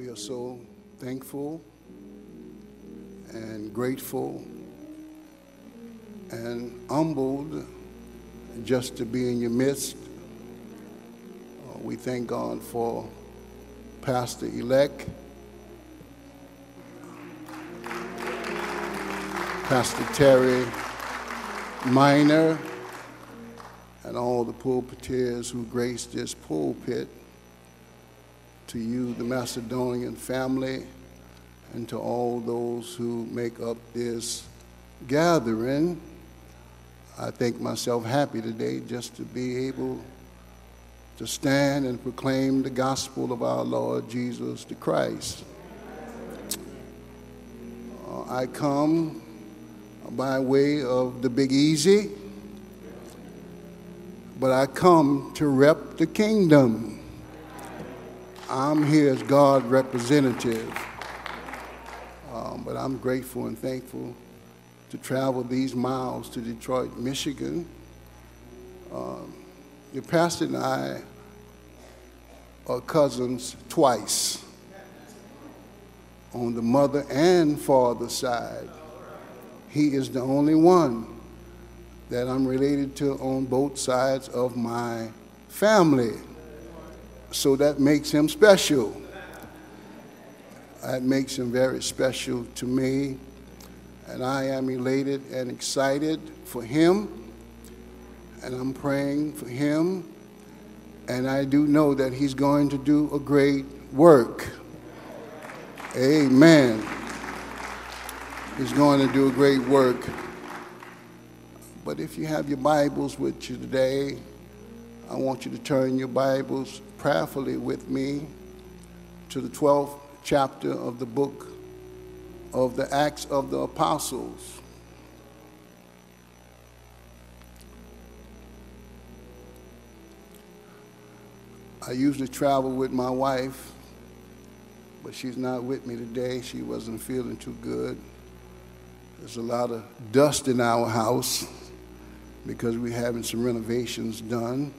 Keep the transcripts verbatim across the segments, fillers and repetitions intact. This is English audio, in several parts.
We are so thankful and grateful and humbled just to be in your midst. Uh, we thank God for Pastor-elect, Pastor Terry Minor, and all the pulpiteers who grace this pulpit. To you, the Macedonian family, and to all those who make up this gathering, I think myself happy today just to be able to stand and proclaim the gospel of our Lord Jesus the Christ. Uh, I come by way of the Big Easy, but I come to rep the kingdom. I'm here as God's representative, um, but I'm grateful and thankful to travel these miles to Detroit, Michigan. Um, your pastor and I are cousins twice, on the mother and father side. He is the only one that I'm related to on both sides of my family. So that makes him special. That makes him very special to me. And I am elated and excited for him. And I'm praying for him. And I do know that he's going to do a great work. Amen. He's going to do a great work. But if you have your Bibles with you today, I want you to turn your Bibles prayerfully with me to the twelfth chapter of the book of the Acts of the Apostles. I usually travel with my wife, but she's not with me today. She wasn't feeling too good. There's a lot of dust in our house because we're having some renovations done.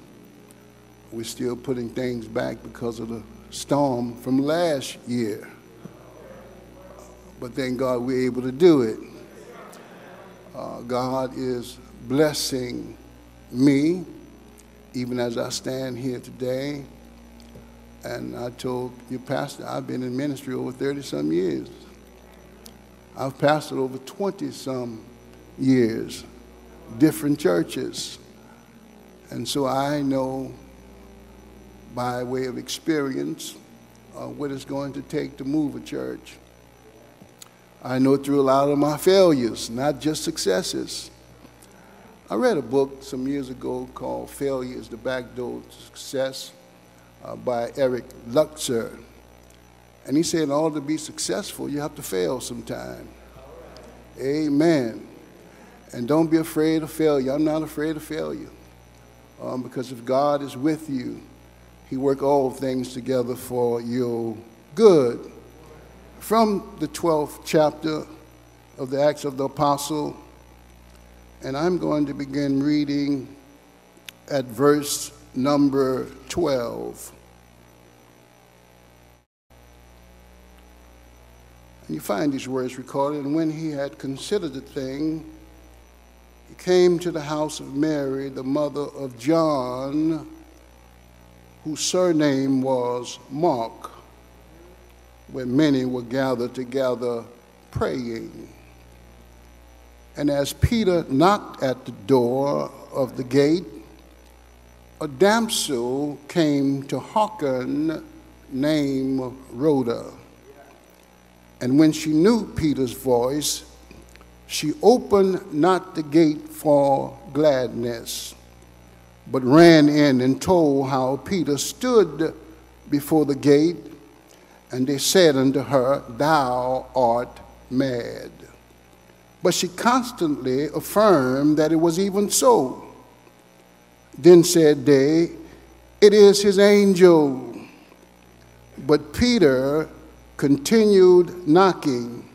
We're still putting things back because of the storm from last year. But thank God we're able to do it. Uh, God is blessing me, even as I stand here today. And I told your pastor, I've been in ministry over thirty-some years. I've pastored over twenty-some years, different churches. And so I know by way of experience, uh, what it's going to take to move a church. I know through a lot of my failures, not just successes. I read a book some years ago called Failure is the Back Door to Success uh, by Eric Luxer. And he said, in order to be successful, you have to fail sometime. Amen. And don't be afraid of failure. I'm not afraid of failure um, because if God is with you, He worked all things together for your good. From the twelfth chapter of the Acts of the Apostle, and I'm going to begin reading at verse number twelve. And you find these words recorded, and when he had considered the thing, he came to the house of Mary, the mother of John, whose surname was Mark, where many were gathered together praying. And as Peter knocked at the door of the gate, a damsel came to hearken named Rhoda. And when she knew Peter's voice, she opened not the gate for gladness, but ran in and told how Peter stood before the gate, and they said unto her, Thou art mad. But she constantly affirmed that it was even so. Then said they, It is his angel. But Peter continued knocking,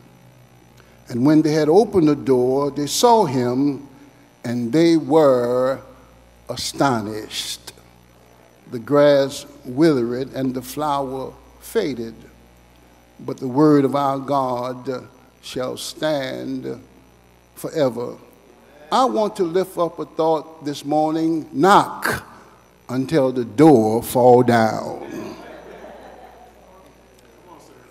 and when they had opened the door, they saw him, and they were astonished. The grass withered and the flower faded, but the word of our God shall stand forever. I want to lift up a thought this morning: knock until the door fall down.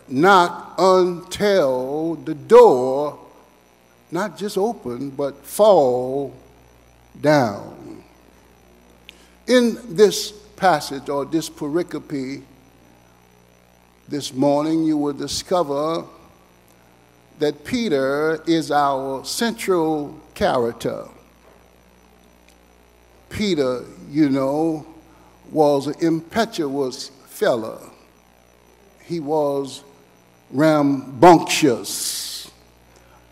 Knock until the door, not just open, but fall down. In this passage or this pericope this morning, you will discover that Peter is our central character. Peter, you know, was an impetuous fella. He was rambunctious.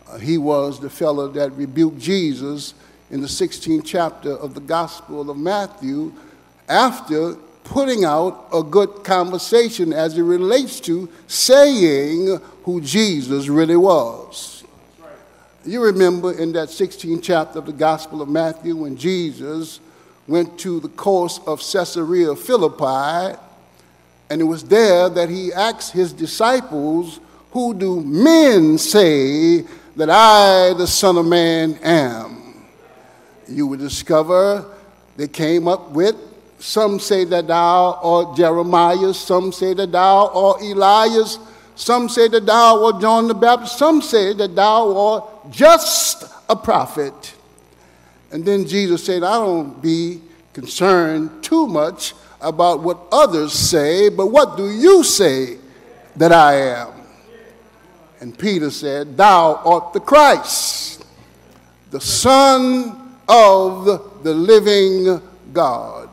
Uh, he was the fella that rebuked Jesus in the sixteenth chapter of the Gospel of Matthew after putting out a good conversation as it relates to saying who Jesus really was. Right. You remember in that sixteenth chapter of the Gospel of Matthew when Jesus went to the coast of Caesarea Philippi, and it was there that he asked his disciples, "Who do men say that I, the Son of Man, am?" You would discover they came up with, "Some say that thou art Jeremiah, some say that thou art Elias, some say that thou art John the Baptist, some say that thou art just a prophet." And then Jesus said, "I don't be concerned too much about what others say, but what do you say that I am?" And Peter said, "Thou art the Christ, the Son of the living God."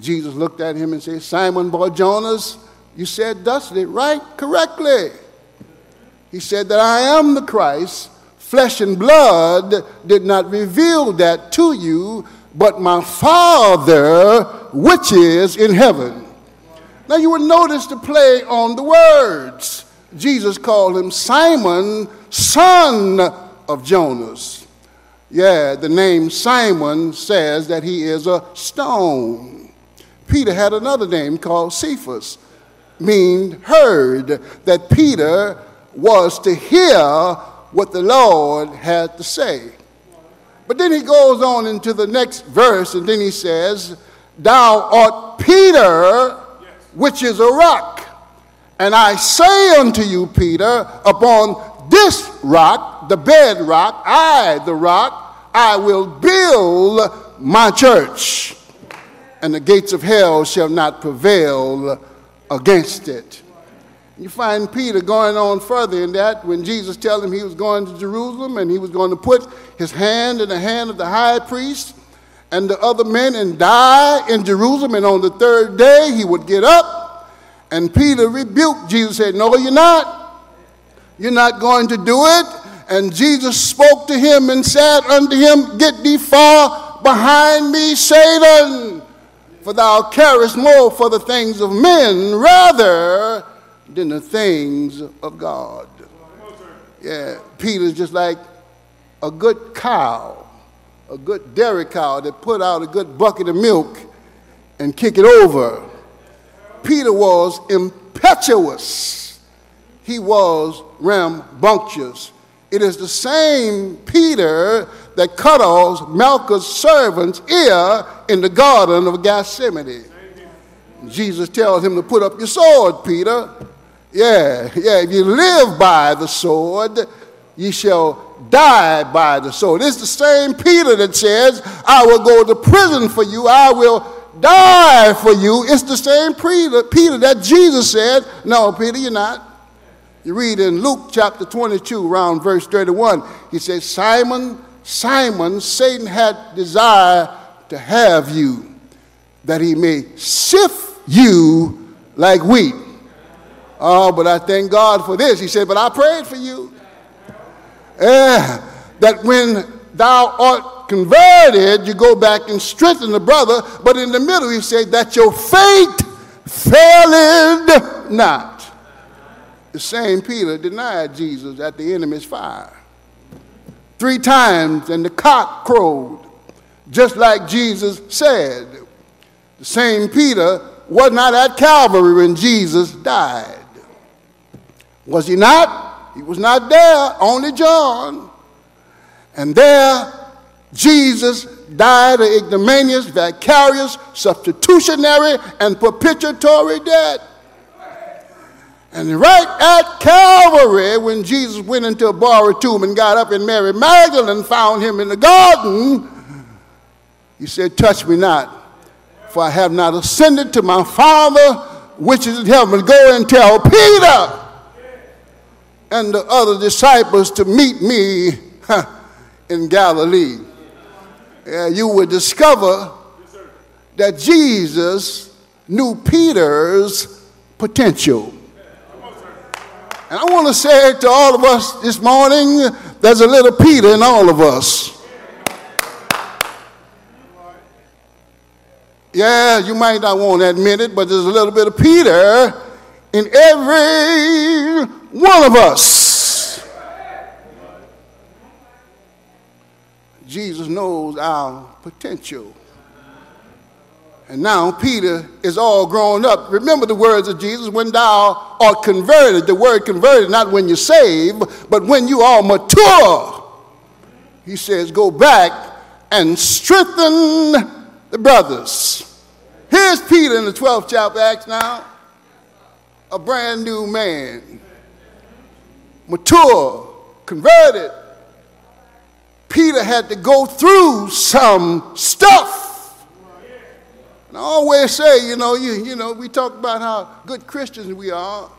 Jesus looked at him and said, "Simon bar Jonas, you said thusly, right correctly. He said that I am the Christ. Flesh and blood did not reveal that to you, but my Father which is in heaven." Now you would notice the play on the words. Jesus called him Simon, son of Jonas. Yeah, the name Simon says that he is a stone. Peter had another name called Cephas, meaning heard, that Peter was to hear what the Lord had to say. But then he goes on into the next verse, and then he says, "Thou art Peter, which is a rock, and I say unto you, Peter, upon this rock," the bedrock, I, the rock, "I will build my church, and the gates of hell shall not prevail against it." You find Peter going on further in that when Jesus tells him he was going to Jerusalem and he was going to put his hand in the hand of the high priest and the other men and die in Jerusalem, and on the third day he would get up. And Peter rebuked Jesus, said, "No, you're not. You're not going to do it." And Jesus spoke to him and said unto him, "Get thee far behind me, Satan. For thou carest more for the things of men rather than the things of God." Yeah, Peter's just like a good cow, a good dairy cow that put out a good bucket of milk and kick it over. Peter was impetuous. He was rambunctious. It is the same Peter that cut off Malchus' servant's ear in the Garden of Gethsemane. Jesus tells him to put up your sword, Peter. Yeah, yeah, if you live by the sword, you shall die by the sword. It's the same Peter that says, "I will go to prison for you, I will die for you." It's the same Peter, Peter that Jesus said, "No, Peter, you're not." You read in Luke chapter twenty-two, around verse thirty-one, he says, "Simon, Simon, Satan had desire to have you, that he may sift you like wheat. Oh, but I thank God for this." He said, "But I prayed for you, eh, that when thou art converted, you go back and strengthen the brother." But in the middle, he said, "That your faith failed not." The same Peter denied Jesus at the enemy's fire. Three times, and the cock crowed, just like Jesus said. The same Peter was not at Calvary when Jesus died. Was he not? He was not there, only John. And there, Jesus died an ignominious, vicarious, substitutionary, and propitiatory death. And right at Calvary, when Jesus went into a borrowed tomb and got up, and Mary Magdalene found him in the garden, he said, touch me not, for I have not ascended to my Father, which is in heaven. Go and tell Peter and the other disciples to meet me in Galilee. Uh, you will discover that Jesus knew Peter's potential. And I want to say to all of us this morning, there's a little Peter in all of us. Yeah, you might not want to admit it, but there's a little bit of Peter in every one of us. Jesus knows our potential. And now Peter is all grown up. Remember the words of Jesus, when thou art converted, the word converted, not when you're saved, but when you are mature. He says, go back and strengthen the brothers. Here's Peter in the twelfth chapter of Acts now, a brand new man, mature, converted. Peter had to go through some stuff. And I always say, you know, you, you know, we talk about how good Christians we are,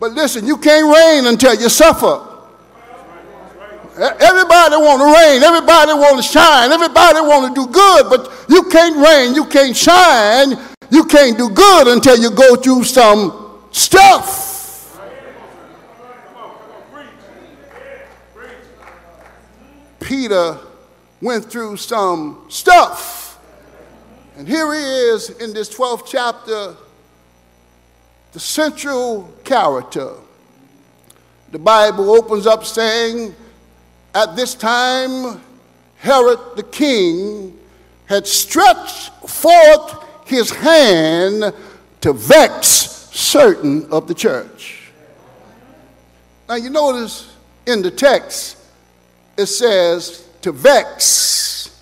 but listen, you can't reign until you suffer. Everybody want to reign. Everybody want to shine. Everybody want to do good, but you can't reign. You can't shine. You can't do good until you go through some stuff. Peter went through some stuff. And here he is in this twelfth chapter, the central character. The Bible opens up saying, at this time, Herod the king had stretched forth his hand to vex certain of the church. Now you notice in the text, it says to vex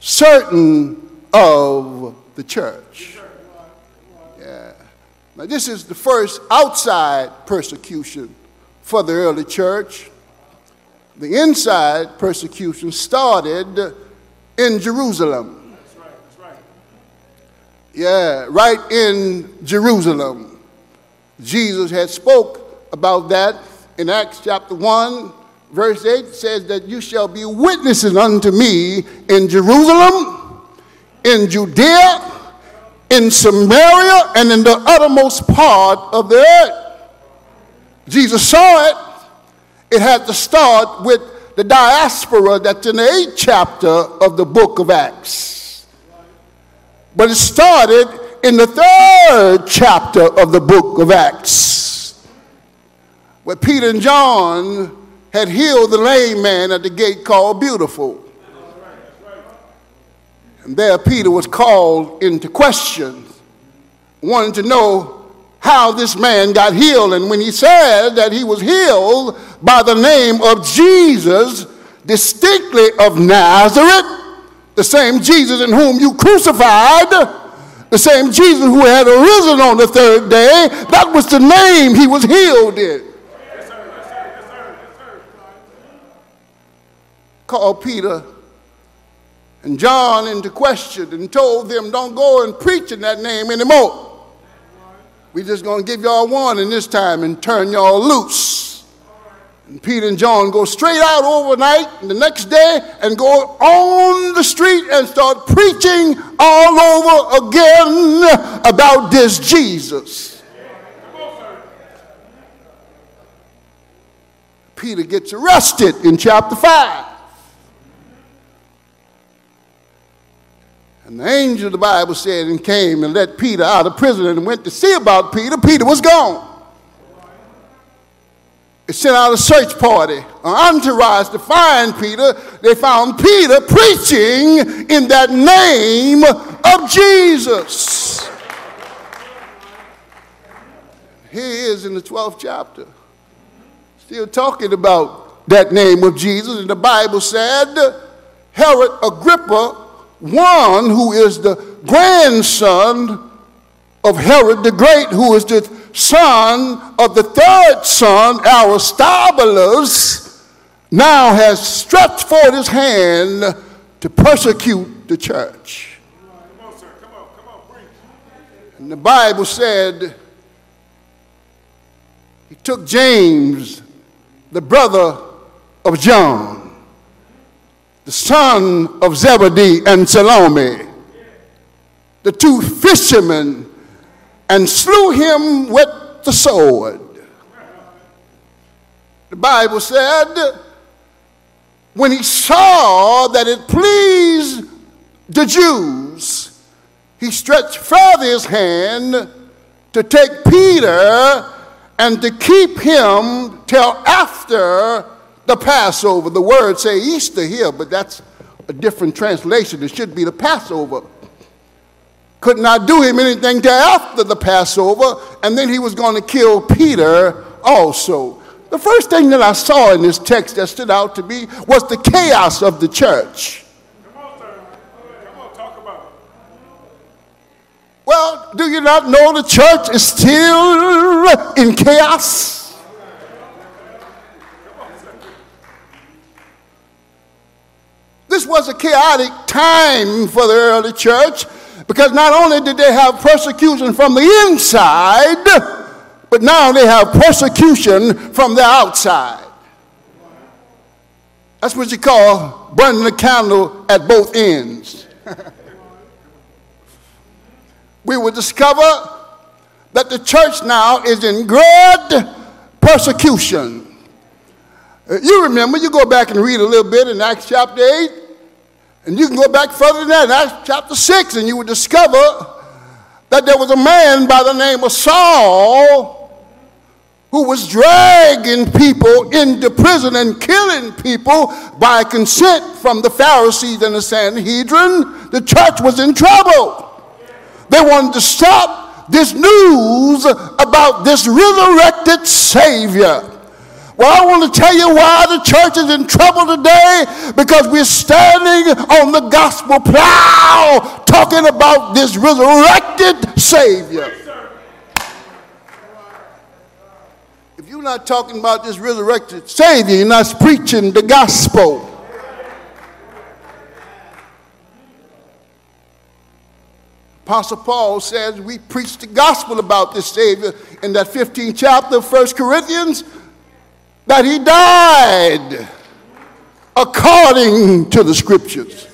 certain of the church. Yeah. Now this is the first outside persecution for the early church. The inside persecution started in Jerusalem. That's right, that's right. Yeah, right in Jerusalem. Jesus had spoke about that in Acts chapter one, verse eight. It says that you shall be witnesses unto me in Jerusalem, in Judea, in Samaria, and in the uttermost part of the earth. Jesus saw it. It had to start with the diaspora that's in the eighth chapter of the book of Acts. But it started in the third chapter of the book of Acts, where Peter and John had healed the lame man at the gate called Beautiful. And there Peter was called into question, wanting to know how this man got healed. And when he said that he was healed by the name of Jesus, distinctly of Nazareth, the same Jesus in whom you crucified, the same Jesus who had arisen on the third day, that was the name he was healed in. Yes, sir. Yes, sir. Yes, sir. Yes, sir. Called Peter and John into question and told them, don't go and preach in that name anymore. We're just going to give y'all warning this time and turn y'all loose. And Peter and John go straight out overnight and the next day and go on the street and start preaching all over again about this Jesus. Peter gets arrested in chapter five. And the angel of the Bible said and came and let Peter out of prison and went to see about Peter. Peter was gone. They sent out a search party, an entourage to find Peter. They found Peter preaching in that name of Jesus. here he is in the twelfth chapter, still talking about that name of Jesus. And the Bible said, Herod Agrippa, one who is the grandson of Herod the Great, who is the son of the third son, Aristobulus, now has stretched forth his hand to persecute the church. Come on, sir. Come on, come on, bring it. And the Bible said he took James, the brother of John, the son of Zebedee and Salome, the two fishermen, and slew him with the sword. The Bible said, when he saw that it pleased the Jews, he stretched further his hand to take Peter and to keep him till after the Passover. The words say Easter here, but that's a different translation. It should be the Passover. Could not do him anything till after the Passover, and then he was going to kill Peter also. The first thing that I saw in this text that stood out to me was the chaos of the church. Come on, sir. Come on, talk about it. Well, do you not know the church is still in chaos? Come on, sir. This was a chaotic time for the early church, because not only did they have persecution from the inside, but now they have persecution from the outside. That's what you call burning the candle at both ends. We will discover that the church now is in great persecution. You remember, you go back and read a little bit in Acts chapter eight. And you can go back further than that, Acts chapter six, and you will discover that there was a man by the name of Saul who was dragging people into prison and killing people by consent from the Pharisees and the Sanhedrin. The church was in trouble. They wanted to stop this news about this resurrected Savior. Well, I want to tell you why the church is in trouble today, because we're standing on the gospel plow talking about this resurrected Savior. If you're not talking about this resurrected Savior, you're not preaching the gospel. Apostle Paul says we preach the gospel about this Savior in that fifteenth chapter of First Corinthians. That he died according to the scriptures.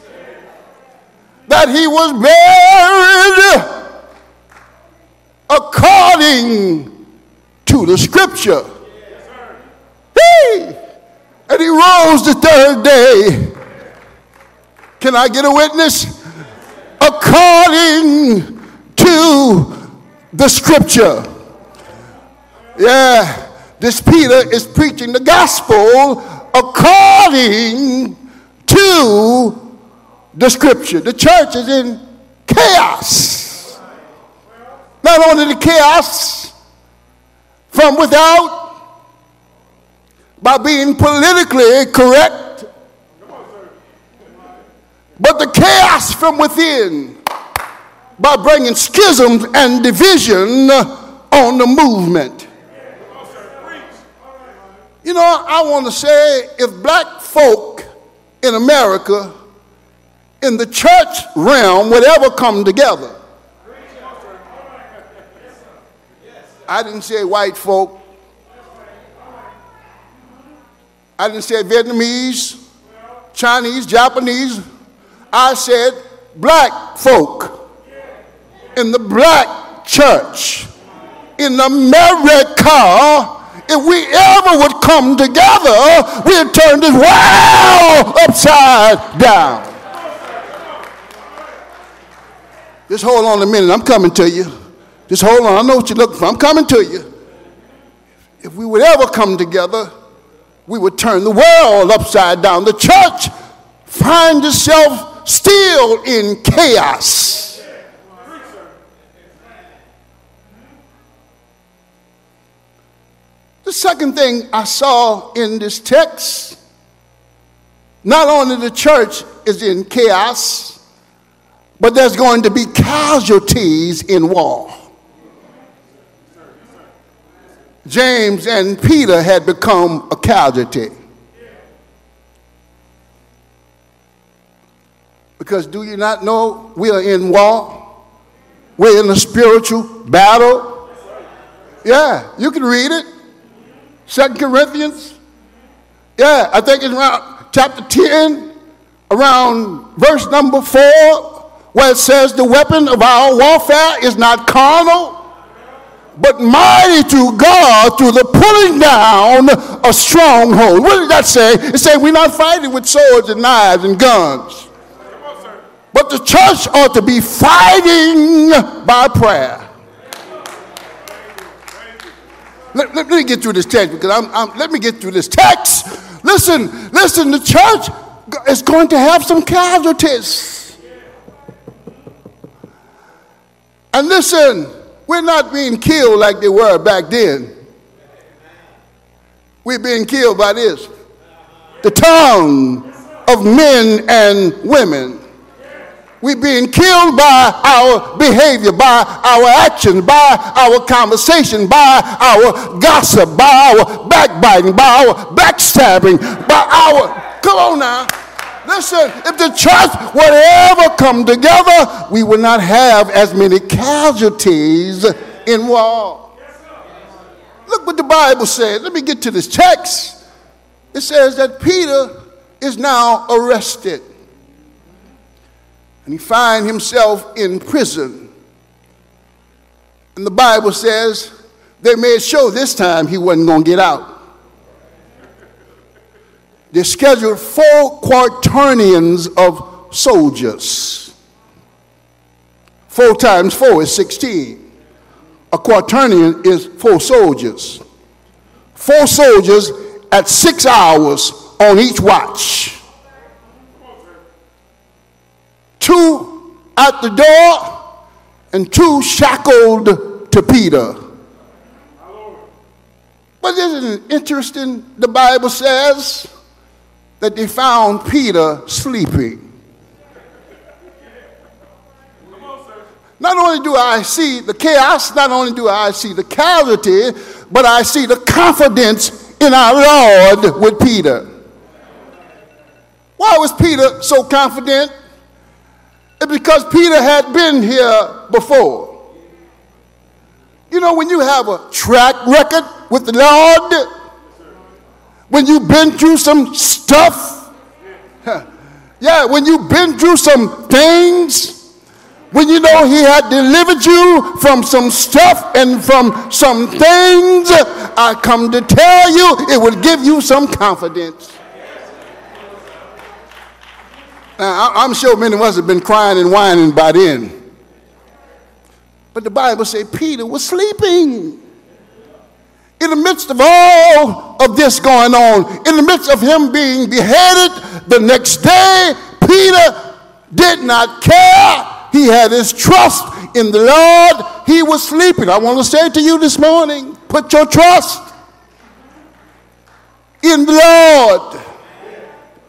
That he was buried according to the scripture. Hey! And he rose the third day. Can I get a witness? According to the scripture. Yeah. This Peter is preaching the gospel according to the scripture. The church is in chaos. Not only the chaos from without by being politically correct, but the chaos from within by bringing schisms and division on the movement. You know, I want to say, if black folk in America, in the church realm, would ever come together. I didn't say white folk. I didn't say Vietnamese, Chinese, Japanese. I said black folk in the black church in America. If we ever would come together, we'd turn this world upside down. Just hold on a minute. I'm coming to you. Just hold on. I know what you're looking for. I'm coming to you. If we would ever come together, we would turn the world upside down. The church finds itself still in chaos. Second thing I saw in this text, not only the church is in chaos, but there's going to be casualties in war. James and Peter had become a casualty. Because do you not know we are in war? We're in a spiritual battle. Yeah, you can read it. Second Corinthians. Yeah, I think it's around chapter ten, around verse number four, where it says the weapon of our warfare is not carnal, but mighty to God through the pulling down of strongholds. What did that say? It said we're not fighting with swords and knives and guns. But the church ought to be fighting by prayer. Let, let me get through this text because I'm, I'm. Let me get through this text. Listen, listen. The church is going to have some casualties, and listen, we're not being killed like they were back then. We're being killed by this, the tongue of men and women. We're being killed by our behavior, by our actions, by our conversation, by our gossip, by our backbiting, by our backstabbing, by our... Come on now. Listen, if the church would ever come together, we would not have as many casualties in war. Look what the Bible says. Let me get to this text. It says that Peter is now arrested. And he finds himself in prison. And the Bible says they made sure this time he wasn't going to get out. They scheduled four quaternions of soldiers. Four times four is sixteen. A quaternion is four soldiers. Four soldiers at six hours on each watch. Two at the door and two shackled to Peter. But isn't it interesting? The Bible says that they found Peter sleeping. Not only do I see the chaos, not only do I see the casualty, but I see the confidence in our Lord with Peter. Why was Peter so confident? It's because Peter had been here before. You know, when you have a track record with the Lord, when you've been through some stuff, yeah, when you've been through some things, when you know he had delivered you from some stuff and from some things, I come to tell you, it will give you some confidence. Now, I'm sure many of us have been crying and whining by then. But the Bible says Peter was sleeping. In the midst of all of this going on, in the midst of him being beheaded, the next day, Peter did not care. He had his trust in the Lord. He was sleeping. I want to say to you this morning, put your trust in the Lord.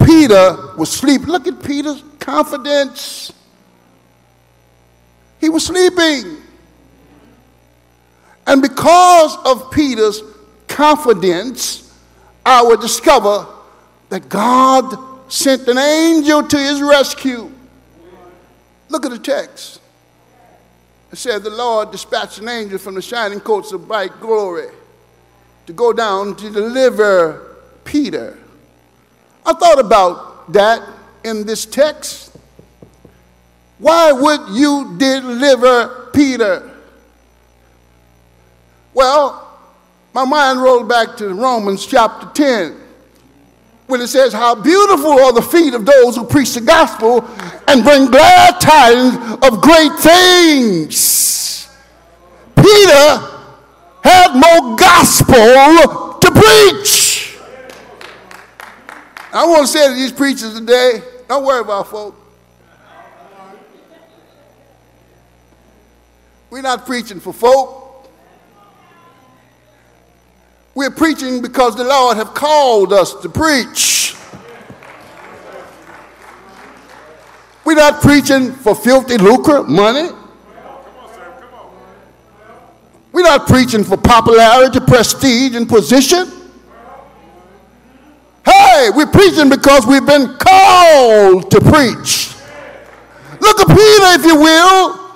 Peter was sleeping. Look at Peter's confidence. He was sleeping. And because of Peter's confidence, I would discover that God sent an angel to his rescue. Look at the text. It said the Lord dispatched an angel from the shining coats of bright glory to go down to deliver Peter. I thought about that in this text. Why would you deliver Peter? Well, my mind rolled back to Romans chapter ten, when it says, how beautiful are the feet of those who preach the gospel and bring glad tidings of great things. Peter had more gospel to preach. I want to say to these preachers today, don't worry about folk. We're not preaching for folk. We're preaching because the Lord have called us to preach. We're not preaching for filthy lucre, money. We're not preaching for popularity, prestige, and position. Hey, we're preaching because we've been called to preach. Look at Peter, if you will.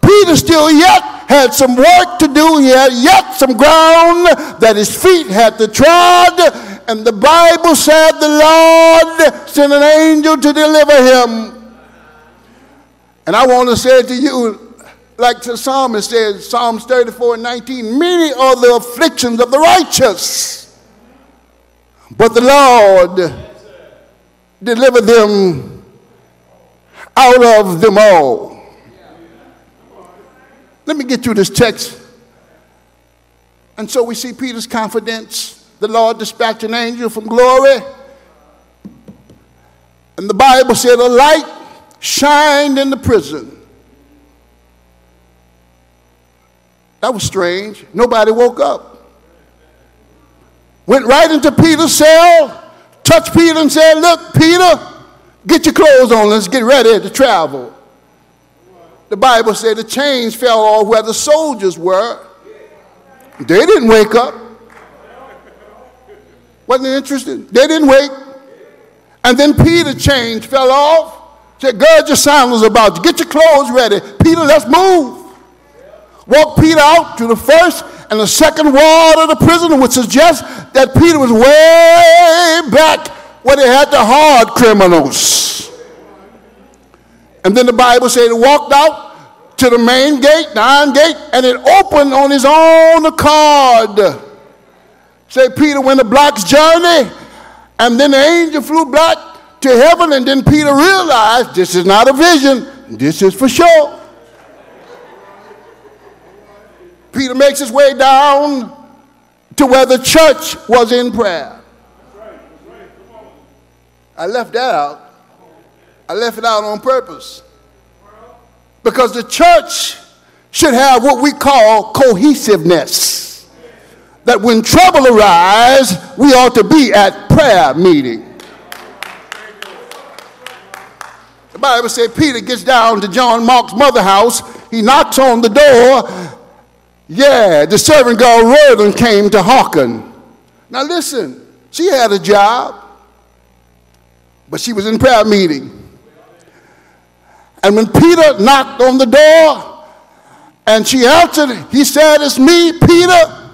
Peter still yet had some work to do. He had yet some ground that his feet had to trod. And the Bible said the Lord sent an angel to deliver him. And I want to say to you, like the psalmist says, Psalms thirty-four and nineteen, many are the afflictions of the righteous, but the Lord delivered them out of them all. Let me get you this text. And so we see Peter's confidence. The Lord dispatched an angel from glory. And the Bible said a light shined in the prison. That was strange. Nobody woke up. Went right into Peter's cell, touched Peter and said, look, Peter, get your clothes on. Let's get ready to travel. The Bible said the chains fell off where the soldiers were. They didn't wake up. Wasn't it interesting? They didn't wake. And then Peter's chains fell off. Said, gird your sandals about you. Get your clothes ready. Peter, let's move. Walked Peter out to the first and the second wall of the prison, which suggests that Peter was way back where they had the hard criminals. And then the Bible said he walked out to the main gate, the iron gate, and it opened on his own accord. Say Peter went a block's journey, and then the angel flew back to heaven, and then Peter realized this is not a vision, this is for sure. Peter makes his way down to where the church was in prayer. I left that out. I left it out on purpose. Because the church should have what we call cohesiveness. That when trouble arises, we ought to be at prayer meeting. The Bible says Peter gets down to John Mark's mother house. He knocks on the door. Yeah, the servant girl Rhoda and came to hearken. Now listen, she had a job, but she was in prayer meeting. And when Peter knocked on the door and she answered, he said, it's me, Peter.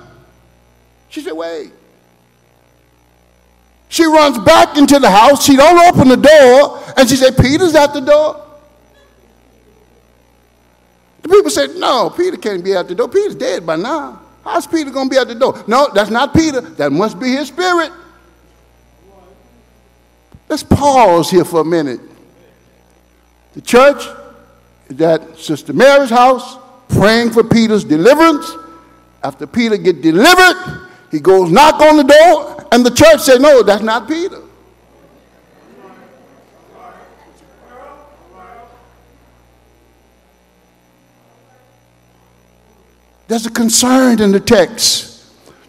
She said, wait. She runs back into the house. She don't open the door. And she said, Peter's at the door. The people said, no, Peter can't be at the door. Peter's dead by now. How's Peter going to be at the door? No, that's not Peter. That must be his spirit. Let's pause here for a minute. The church is at Sister Mary's house praying for Peter's deliverance. After Peter gets delivered, he goes knock on the door, and the church said, no, that's not Peter. There's a concern in the text.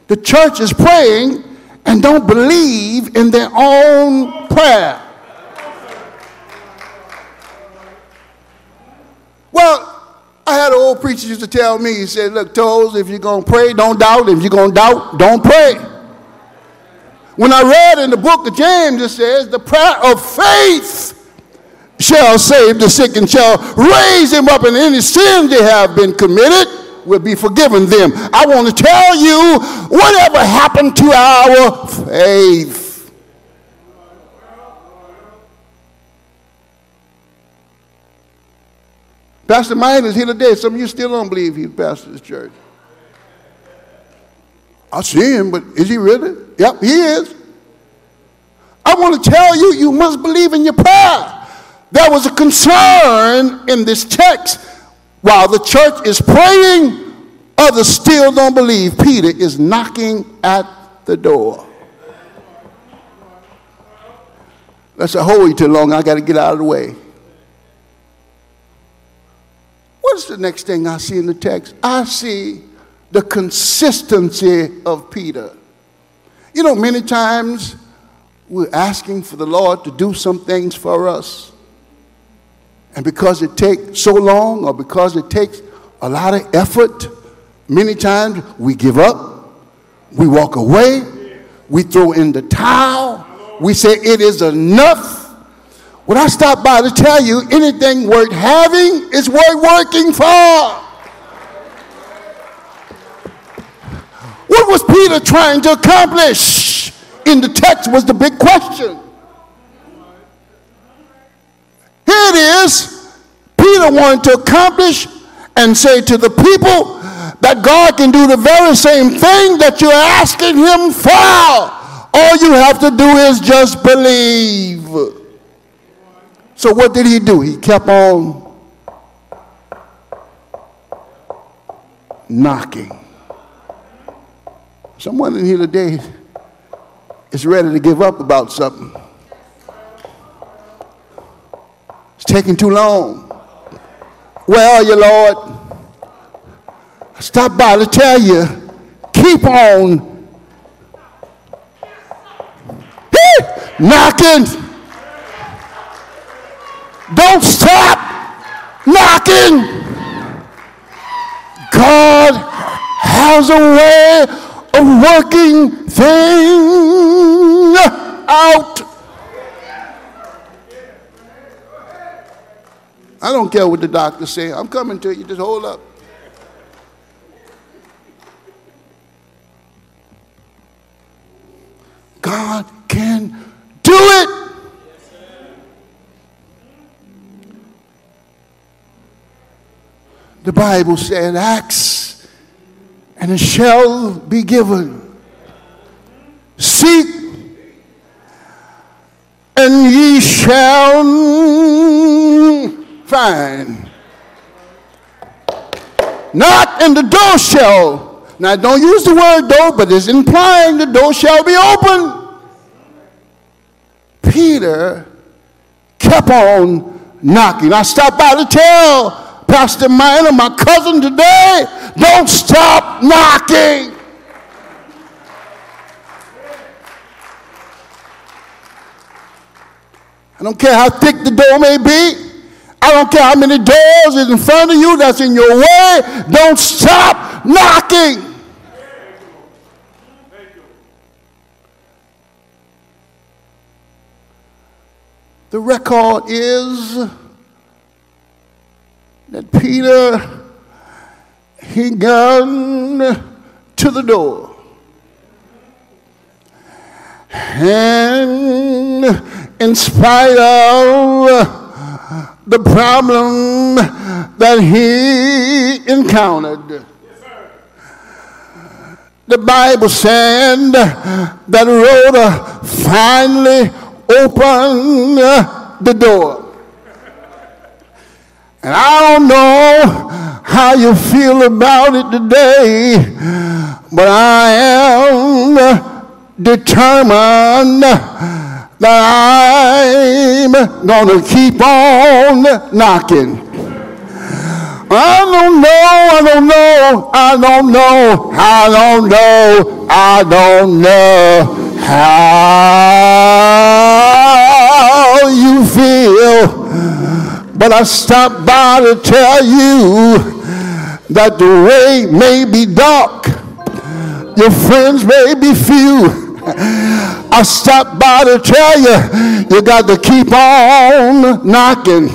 The church is praying and don't believe in their own prayer. Well, I had an old preacher used to tell me, he said, look, Toes, if you're going to pray, don't doubt. If you're going to doubt, don't pray. When I read in the book of James, it says, the prayer of faith shall save the sick and shall raise them up, and any sin they have been committed will be forgiven them. I want to tell you, whatever happened to our faith? Pastor Minor is here today. Some of you still don't believe he's pastor of this church. I see him, but is he really? Yep, he is. I want to tell you, you must believe in your prayer. There was a concern in this text. While the church is praying, others still don't believe. Peter is knocking at the door. Let's hold you too long. I got to get out of the way. What's the next thing I see in the text? I see the consistency of Peter. You know, many times we're asking for the Lord to do some things for us. And because it takes so long, or because it takes a lot of effort, many times we give up, we walk away, we throw in the towel, we say it is enough. When I stop by to tell you, anything worth having is worth working for. What was Peter trying to accomplish in the text was the big question. Here it is. Peter wanted to accomplish and say to the people that God can do the very same thing that you're asking him for. All you have to do is just believe. So what did he do? He kept on knocking. Someone in here today is ready to give up about something. It's taking too long. Where are you, Lord? I stopped by to tell you, keep on knocking. Don't stop knocking. God has a way of working things out. I don't care what the doctor says. I'm coming to you. Just hold up. God can do it. The Bible said, ask, and it shall be given. Seek, and ye shall find. Knock, and the door shall. Now, don't use the word door, but it's implying the door shall be open. Peter kept on knocking. I stopped by to tell Pastor Minor, my cousin today, don't stop knocking. I don't care how thick the door may be. I don't care how many doors is in front of you that's in your way. Don't stop knocking. The record is that Peter, he gone to the door. And in spite of the problem that he encountered, the Bible said that Rhoda finally opened the door. And I don't know how you feel about it today, but I am determined that I'm going to keep on knocking. I don't know, I don't know, I don't know, I don't know, I don't know how you feel, but I stopped by to tell you that the way may be dark, your friends may be few. I stopped by to tell you, you got to keep on knocking.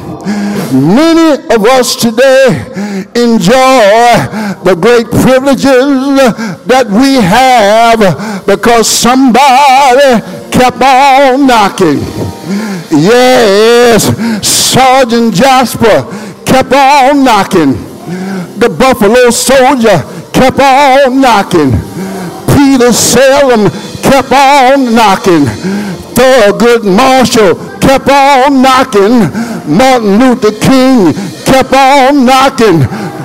Many of us today enjoy the great privileges that we have because somebody kept on knocking. Yes, Sergeant Jasper kept on knocking. The Buffalo Soldier kept on knocking. Peter Salem kept on knocking. Thurgood Marshall kept on knocking. Martin Luther King kept on knocking.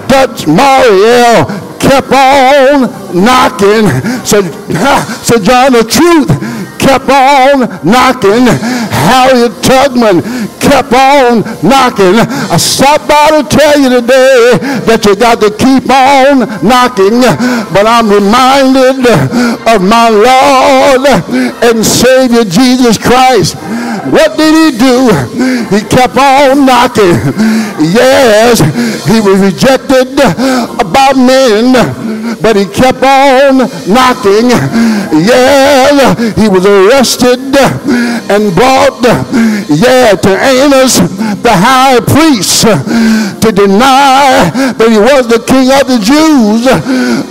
Dutch Mariel kept on knocking. Sir John the Truth kept on knocking. Harriet Tubman kept on knocking. I stopped by to tell you today that you got to keep on knocking, but I'm reminded of my Lord and Savior Jesus Christ. What did he do? He kept on knocking. Yes, he was rejected by men, but he kept on knocking. Yeah, he was arrested and brought, yeah, to Annas, the high priest, to deny that he was the king of the Jews.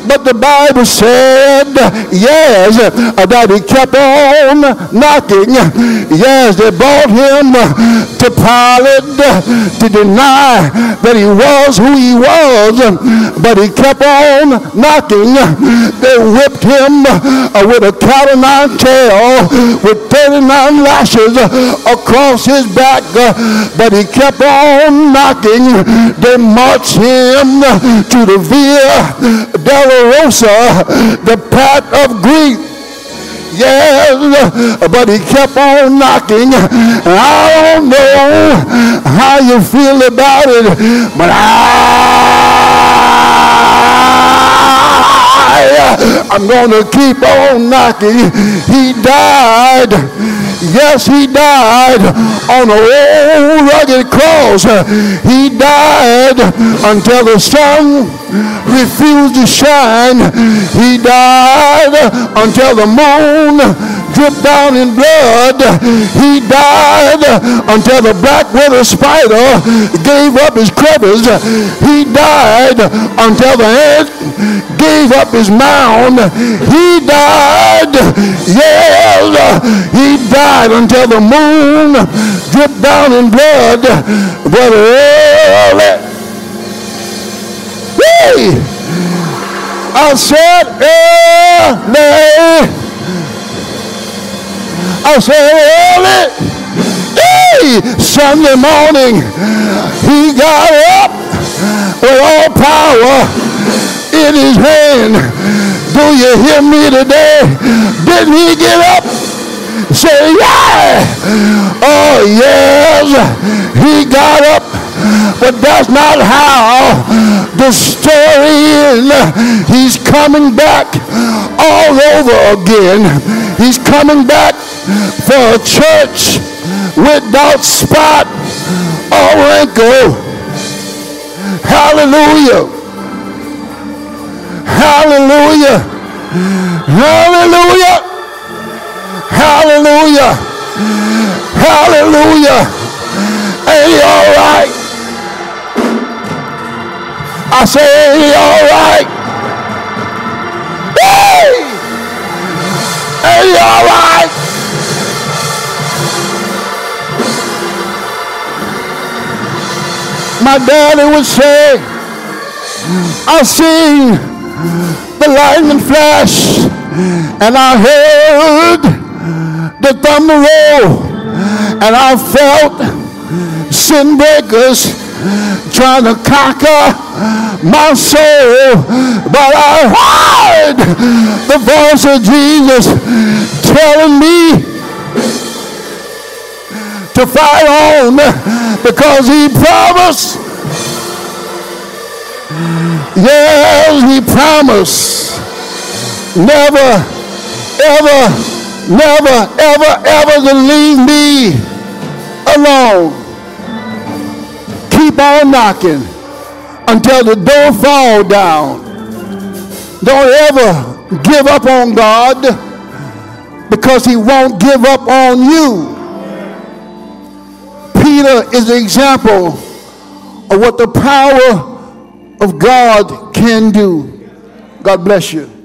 But the Bible said, yes, that he kept on knocking. Yes, they brought him to Pilate to deny that he was who he was, but he kept on knocking. They whipped him with a cat o' nine tail with thirty-nine lashes across his back, but he kept on knocking. They marched him to the Via Dolorosa, the path of grief. Yes, but he kept on knocking. I don't know how you feel about it, but I, I'm going to keep on knocking. He died. Yes, he died on a old rugged cross. He died until the sun refused to shine. He died until the moon dripped down in blood. He died until the black widow spider gave up his crevice. He died until the ant gave up his mound. He died, yes, he died until the moon dripped down in blood. But early, I said early, I said early, hey, Sunday morning, he got up with all power in his hand. Do you hear me today? Didn't he get up? Say, yeah! Oh, yes, he got up, but that's not how the story is. He's coming back all over again. He's coming back for a church without spot or wrinkle. Hallelujah. Hallelujah. Hallelujah. Hallelujah. Hallelujah. Ain't he all right? I say, ain't he all right? Hey! Ain't he all right? My daddy would say, I seen the lightning flash and I heard the thunder roll and I felt sin breakers trying to conquer my soul, but I heard the voice of Jesus telling me to fight on, because he promised. Yes, he promised. Never, ever, never, ever, ever to leave me alone. Keep on knocking until the door falls down. Don't ever give up on God, because he won't give up on you. Peter is an example of what the power of God can do. God bless you.